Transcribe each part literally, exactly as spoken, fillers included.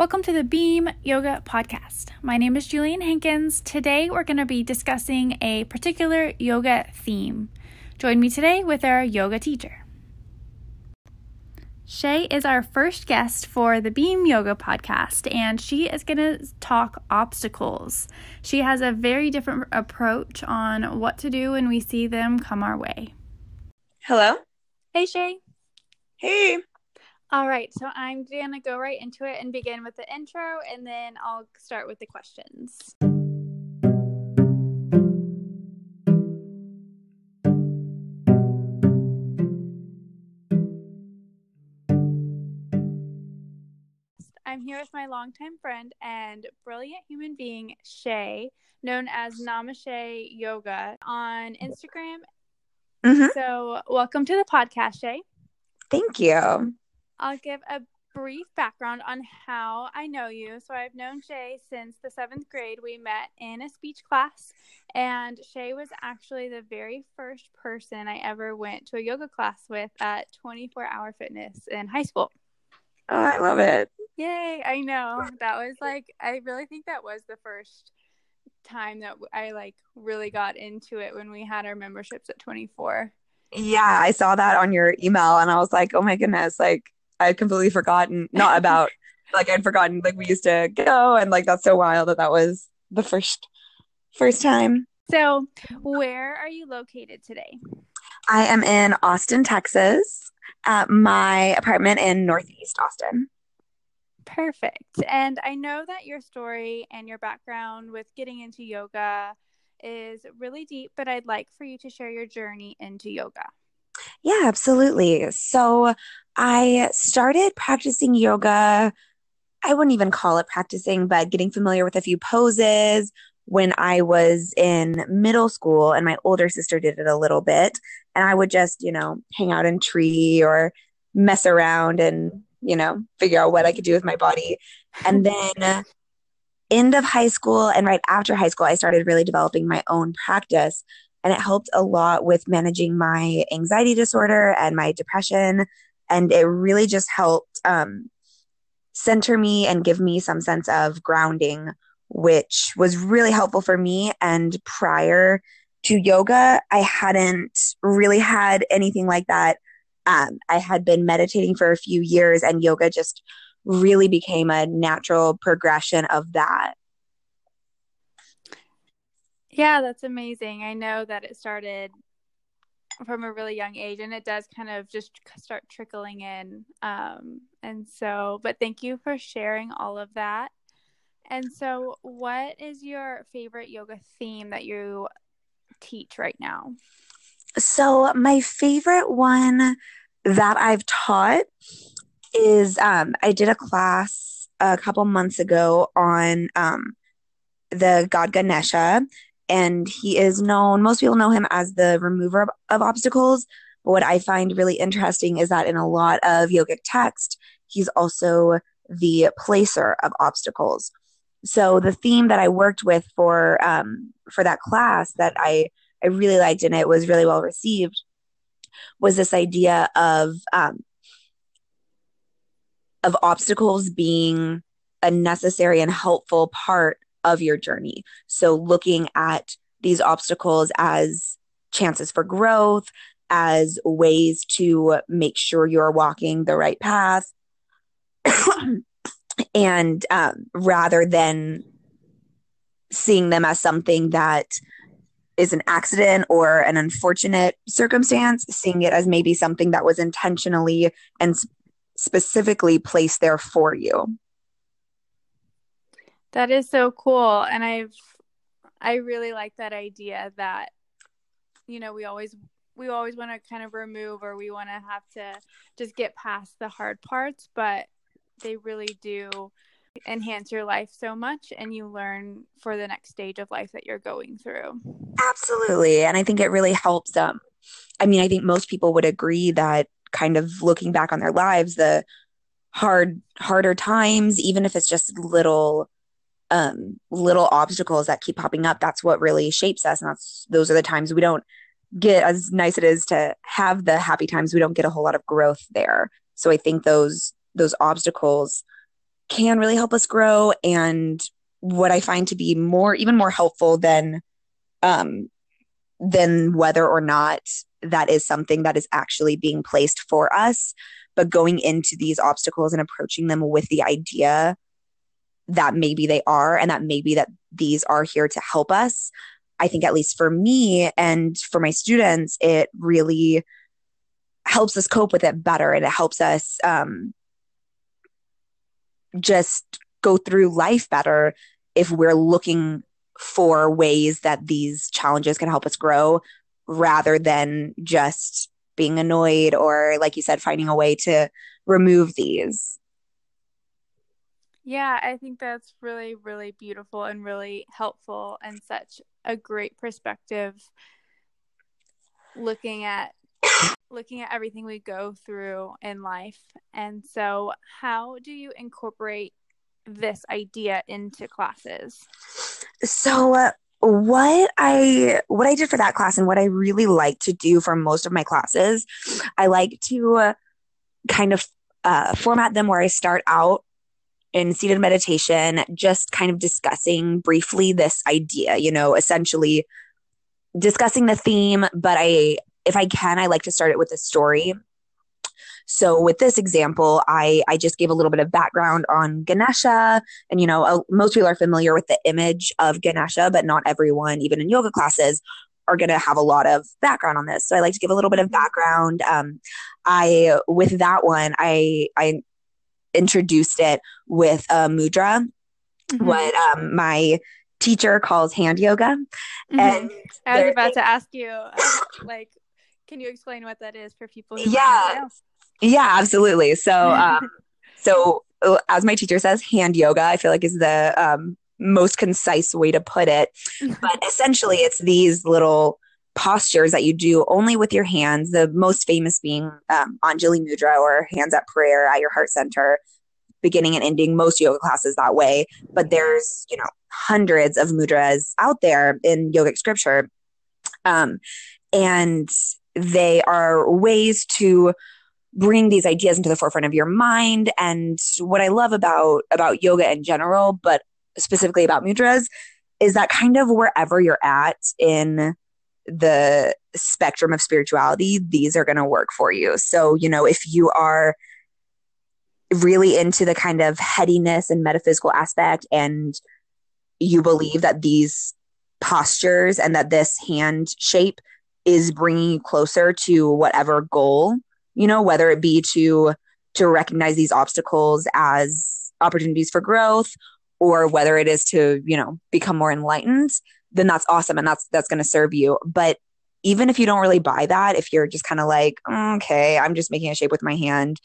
Welcome to the BEAM Yoga Podcast. My name is Julian Hankins. Today we're going to be discussing a particular yoga theme. Join me today with our yoga teacher. Shay is our first guest for the BEAM Yoga Podcast, and she is going to talk obstacles. She has a very different approach on what to do when we see them come our way. Hello. Hey, Shay. Hey. All right, so I'm going to go right into it and begin with the intro, and then I'll start with the questions. I'm here with my longtime friend and brilliant human being, Shay, known as Namashea Yoga on Instagram. Mm-hmm. So welcome to the podcast, Shay. Thank you. I'll give a brief background on how I know you. So I've known Shay since the seventh grade. We met in a speech class, and Shay was actually the very first person I ever went to a yoga class with at twenty-four hour Fitness in high school. Oh, I love it. Yay. I know. That was like, I really think that was the first time that I like really got into it, when we had our memberships at twenty-four. Yeah. I saw that on your email and I was like, oh my goodness. Like, I had completely forgotten, not about, like I'd forgotten, like we used to go, and like that's so wild that that was the first first time. So where are you located today? I am in Austin, Texas, at my apartment in Northeast Austin. Perfect. And I know that your story and your background with getting into yoga is really deep, but I'd like for you to share your journey into yoga. Yeah, absolutely. So I started practicing yoga. I wouldn't even call it practicing, but getting familiar with a few poses when I was in middle school, and my older sister did it a little bit. And I would just, you know, hang out in tree or mess around and, you know, figure out what I could do with my body. And then end of high school and right after high school, I started really developing my own practice. And it helped a lot with managing my anxiety disorder and my depression. And it really just helped um, center me and give me some sense of grounding, which was really helpful for me. And prior to yoga, I hadn't really had anything like that. Um, I had been meditating for a few years, and yoga just really became a natural progression of that. Yeah, that's amazing. I know that it started from a really young age, and it does kind of just start trickling in. Um, and so, but thank you for sharing all of that. And so what is your favorite yoga theme that you teach right now? So my favorite one that I've taught is um, I did a class a couple months ago on um, the god Ganesha. And he is known, most people know him as the remover of, of obstacles. But what I find really interesting is that in a lot of yogic texts, he's also the placer of obstacles. So the theme that I worked with for um, for that class that I, I really liked, and it was really well received, was this idea of um, of obstacles being a necessary and helpful part of your journey. So looking at these obstacles as chances for growth, as ways to make sure you're walking the right path, and um, rather than seeing them as something that is an accident or an unfortunate circumstance, seeing it as maybe something that was intentionally and sp- specifically placed there for you. That is so cool. And I've, I really like that idea that, you know, we always, we always want to kind of remove, or we want to have to just get past the hard parts, but they really do enhance your life so much, and you learn for the next stage of life that you're going through. Absolutely. And I think it really helps them. I mean, I think most people would agree that kind of looking back on their lives, the hard, harder times, even if it's just little Um, little obstacles that keep popping up, that's what really shapes us. And that's, those are the times we don't get, as nice it is to have the happy times, we don't get a whole lot of growth there. So I think those, those obstacles can really help us grow, and what I find to be more, even more helpful than, um, than whether or not that is something that is actually being placed for us, but going into these obstacles and approaching them with the idea that maybe they are, and that maybe that these are here to help us. I think at least for me and for my students, it really helps us cope with it better. And it helps us um, just go through life better if we're looking for ways that these challenges can help us grow, rather than just being annoyed or, like you said, finding a way to remove these. Yeah, I think that's really, really beautiful and really helpful, and such a great perspective, looking at looking at everything we go through in life. And so how do you incorporate this idea into classes? So uh, what I what I did for that class, and what I really like to do for most of my classes, I like to uh, kind of uh, format them where I start out in seated meditation, just kind of discussing briefly this idea, you know, essentially discussing the theme. But I, if I can, I like to start it with a story. So with this example, I, I just gave a little bit of background on Ganesha. And, you know, uh, most people are familiar with the image of Ganesha, but not everyone, even in yoga classes, are going to have a lot of background on this. So I like to give a little bit of background. Um, I, with that one, I, I, introduced it with a mudra, mm-hmm. what um, my teacher calls hand yoga. Mm-hmm. And I was about to ask you, like, can you explain what that is for people who yeah, yeah, absolutely. So, um, so as my teacher says, hand yoga, I feel like is the um, most concise way to put it. But essentially, it's these little postures that you do only with your hands, the most famous being um, Anjali Mudra, or hands at prayer at your heart center, beginning and ending most yoga classes that way. But there's, you know, hundreds of mudras out there in yogic scripture. Um, and they are ways to bring these ideas into the forefront of your mind. And what I love about, about yoga in general, but specifically about mudras, is that kind of wherever you're at in the spectrum of spirituality, these are going to work for you. So, you know, if you are really into the kind of headiness and metaphysical aspect, and you believe that these postures and that this hand shape is bringing you closer to whatever goal, you know, whether it be to, to recognize these obstacles as opportunities for growth, or whether it is to, you know, become more enlightened, then that's awesome. And that's, that's going to serve you. But even if you don't really buy that, if you're just kind of like, okay, I'm just making a shape with my hand,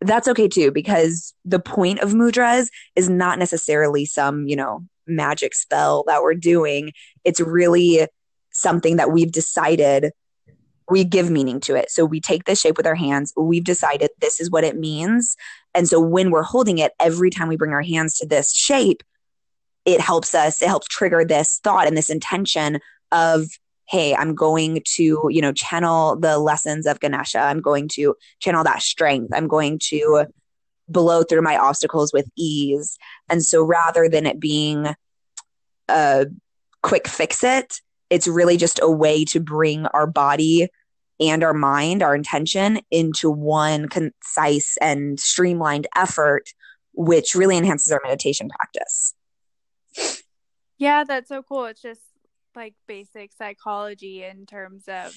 that's okay too, because the point of mudras is not necessarily some, you know, magic spell that we're doing. It's really something that we've decided we give meaning to it. So we take this shape with our hands. We've decided this is what it means. And so when we're holding it, every time we bring our hands to this shape, it helps us, it helps trigger this thought and this intention of, hey, I'm going to, you know, channel the lessons of Ganesha. I'm going to channel that strength. I'm going to blow through my obstacles with ease. And so rather than it being a quick fix it, it's really just a way to bring our body and our mind, our intention, into one concise and streamlined effort, which really enhances our meditation practice. Yeah, that's so cool. It's just like basic psychology in terms of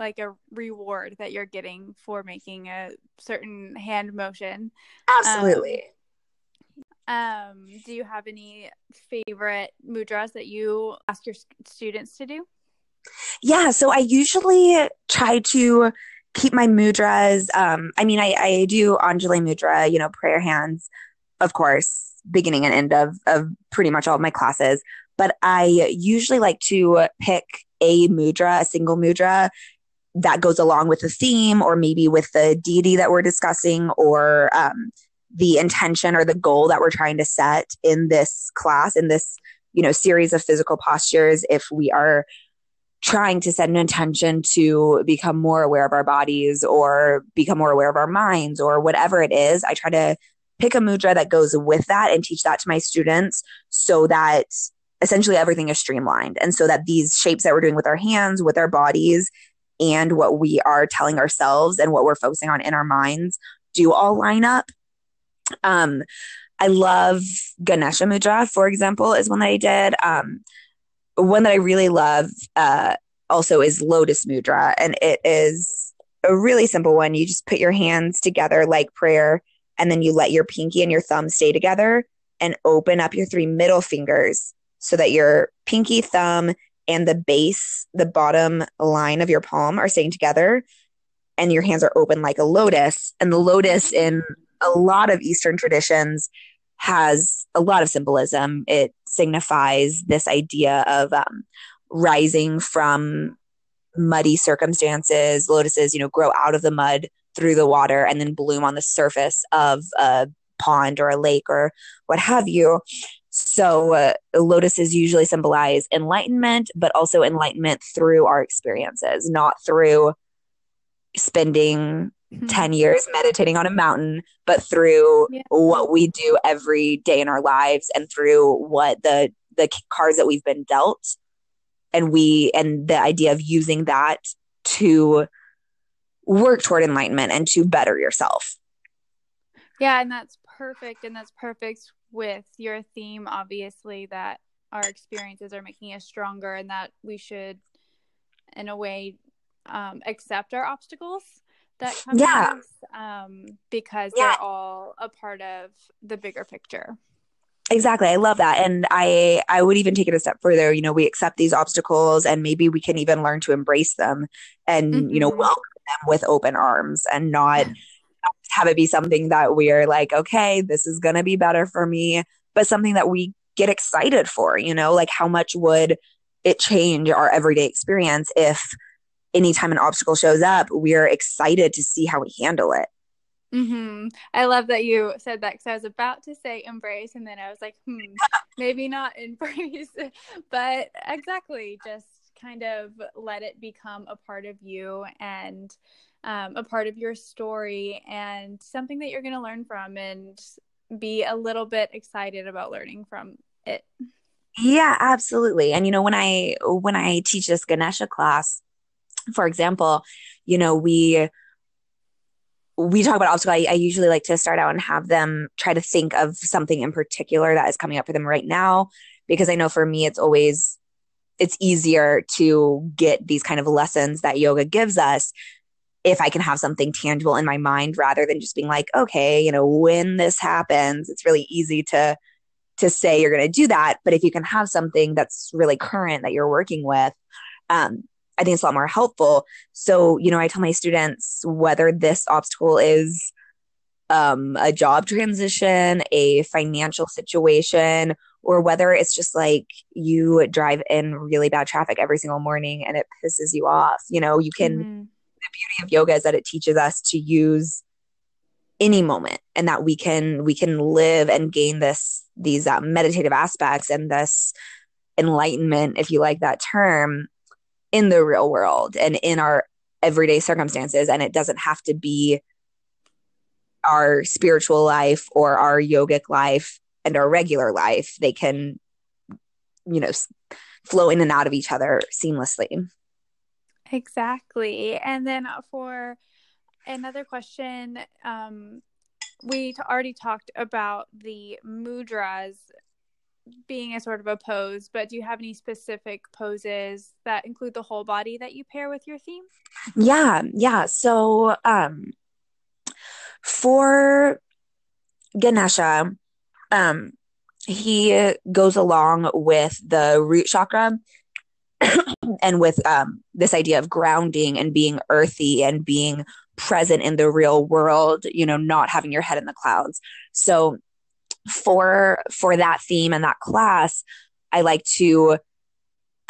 like a reward that you're getting for making a certain hand motion. Absolutely. Um, um, do you have any favorite mudras that you ask your students to do? Yeah, so I usually try to keep my mudras. Um, I mean, I, I do Anjali Mudra, you know, prayer hands, of course, beginning and end of, of pretty much all of my classes. But I usually like to pick a mudra, a single mudra that goes along with the theme, or maybe with the deity that we're discussing, or um, the intention or the goal that we're trying to set in this class, in this, you know, series of physical postures. If we are trying to set an intention to become more aware of our bodies, or become more aware of our minds, or whatever it is, I try to pick a mudra that goes with that and teach that to my students so that essentially everything is streamlined. And so that these shapes that we're doing with our hands, with our bodies, and what we are telling ourselves and what we're focusing on in our minds do all line up. Um, I love Ganesha mudra, for example, is one that I did. Um, one that I really love uh, also is Lotus mudra. And it is a really simple one. You just put your hands together like prayer, and then you let your pinky and your thumb stay together and open up your three middle fingers so that your pinky, thumb, and the base, the bottom line of your palm are staying together, and your hands are open like a lotus. And the lotus in a lot of Eastern traditions has a lot of symbolism. It signifies this idea of um, rising from muddy circumstances. Lotuses, you know, grow out of the mud through the water and then bloom on the surface of a pond or a lake or what have you. So uh, lotuses usually symbolize enlightenment, but also enlightenment through our experiences, not through spending mm-hmm. ten years meditating on a mountain, but through yeah. what we do every day in our lives and through what the, the cards that we've been dealt. And we, and the idea of using that to work toward enlightenment and to better yourself. Yeah. And that's perfect. And that's perfect with your theme, obviously, that our experiences are making us stronger and that we should, in a way, um, accept our obstacles that come yeah. to us um, because yeah. they're all a part of the bigger picture. Exactly. I love that. And I, I would even take it a step further. You know, we accept these obstacles and maybe we can even learn to embrace them and, mm-hmm. you know, welcome them with open arms and not – have it be something that we're like, okay, this is going to be better for me, but something that we get excited for, you know, like how much would it change our everyday experience if anytime an obstacle shows up, we're excited to see how we handle it. Mm-hmm. I love that you said that because I was about to say embrace and then I was like, hmm, maybe not embrace, but exactly, just kind of let it become a part of you and Um, a part of your story and something that you're going to learn from and be a little bit excited about learning from it. Yeah, absolutely. And, you know, when I, when I teach this Ganesha class, for example, you know, we, we talk about obstacle. I, I usually like to start out and have them try to think of something in particular that is coming up for them right now, because I know for me, it's always, it's easier to get these kind of lessons that yoga gives us if I can have something tangible in my mind rather than just being like, okay, you know, when this happens, it's really easy to to say you're going to do that. But if you can have something that's really current that you're working with, um, I think it's a lot more helpful. So, you know, I tell my students whether this obstacle is um, a job transition, a financial situation, or whether it's just like you drive in really bad traffic every single morning and it pisses you off. You know, you can... Mm-hmm. The beauty of yoga is that it teaches us to use any moment and that we can we can live and gain this these uh, meditative aspects and this enlightenment, if you like that term, in the real world and in our everyday circumstances. And it doesn't have to be our spiritual life or our yogic life and our regular life. They can, you know, flow in and out of each other seamlessly. Exactly. And then for another question, um, we t- already talked about the mudras being a sort of a pose, but do you have any specific poses that include the whole body that you pair with your theme? Yeah. Yeah. So um, for Ganesha, um, he goes along with the root chakra and with um, this idea of grounding and being earthy and being present in the real world, you know, not having your head in the clouds. So for for that theme and that class, I like to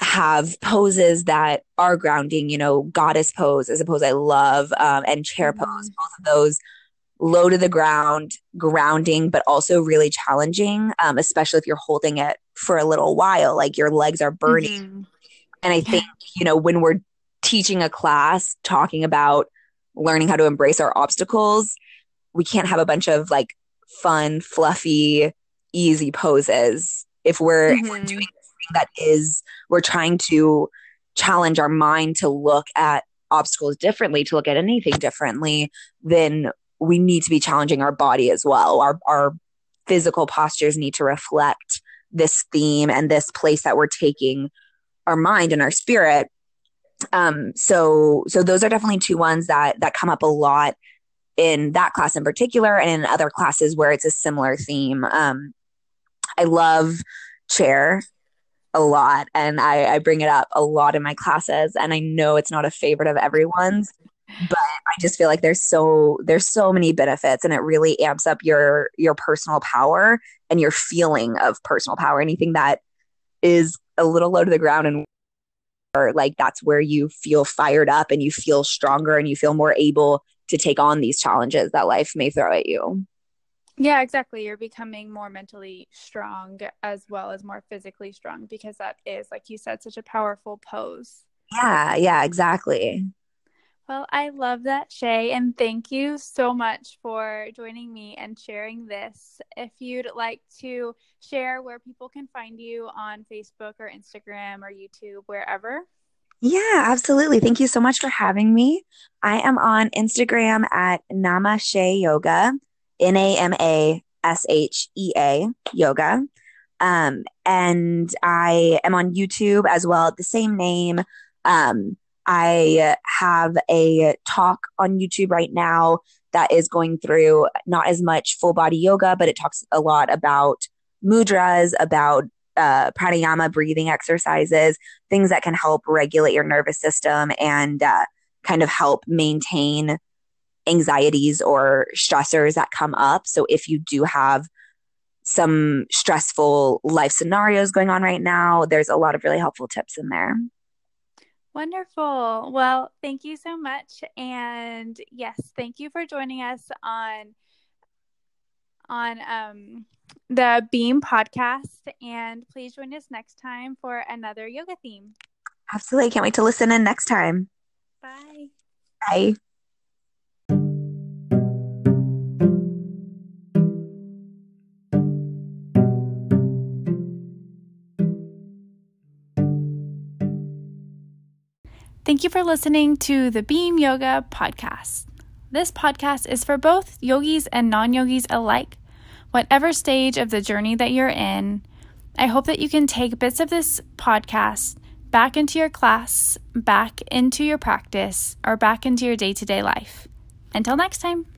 have poses that are grounding, you know, goddess pose is a pose I love, um, and chair pose, both of those low to the ground, grounding, but also really challenging, um, especially if you're holding it for a little while, like your legs are burning. Mm-hmm. And I think, you know, when we're teaching a class, talking about learning how to embrace our obstacles, we can't have a bunch of like fun, fluffy, easy poses. If we're, mm-hmm. if we're doing this thing that is, we're trying to challenge our mind to look at obstacles differently, to look at anything differently, then we need to be challenging our body as well. Our, our physical postures need to reflect this theme and this place that we're taking our mind and our spirit. Um, so, so those are definitely two ones that, that come up a lot in that class in particular, and in other classes where it's a similar theme. Um, I love chair a lot, and I, I bring it up a lot in my classes, and I know it's not a favorite of everyone's, but I just feel like there's so, there's so many benefits, and it really amps up your, your personal power and your feeling of personal power. Anything that is a little low to the ground and or like that's where you feel fired up and you feel stronger and you feel more able to take on these challenges that life may throw at you. Yeah, exactly. You're becoming more mentally strong as well as more physically strong, because that is, like you said, such a powerful pose. Yeah, yeah, exactly. Well, I love that, Shay, and thank you so much for joining me and sharing this. If you'd like to share where people can find you on Facebook or Instagram or YouTube, wherever. Yeah, absolutely. Thank you so much for having me. I am on Instagram at Namashea Yoga, N A M A S H E A Yoga. Um, and I am on YouTube as well at the same name. Um, I have a talk on YouTube right now that is going through not as much full body yoga, but it talks a lot about mudras, about uh, pranayama breathing exercises, things that can help regulate your nervous system and uh, kind of help maintain anxieties or stressors that come up. So if you do have some stressful life scenarios going on right now, there's a lot of really helpful tips in there. Wonderful. Well, thank you so much. And yes, thank you for joining us on on um, the BEAM podcast. And please join us next time for another yoga theme. Absolutely. Can't wait to listen in next time. Bye. Bye. Thank you for listening to the BEAM Yoga Podcast. This podcast is for both yogis and non-yogis alike. Whatever stage of the journey that you're in, I hope that you can take bits of this podcast back into your class, back into your practice, or back into your day-to-day life. Until next time.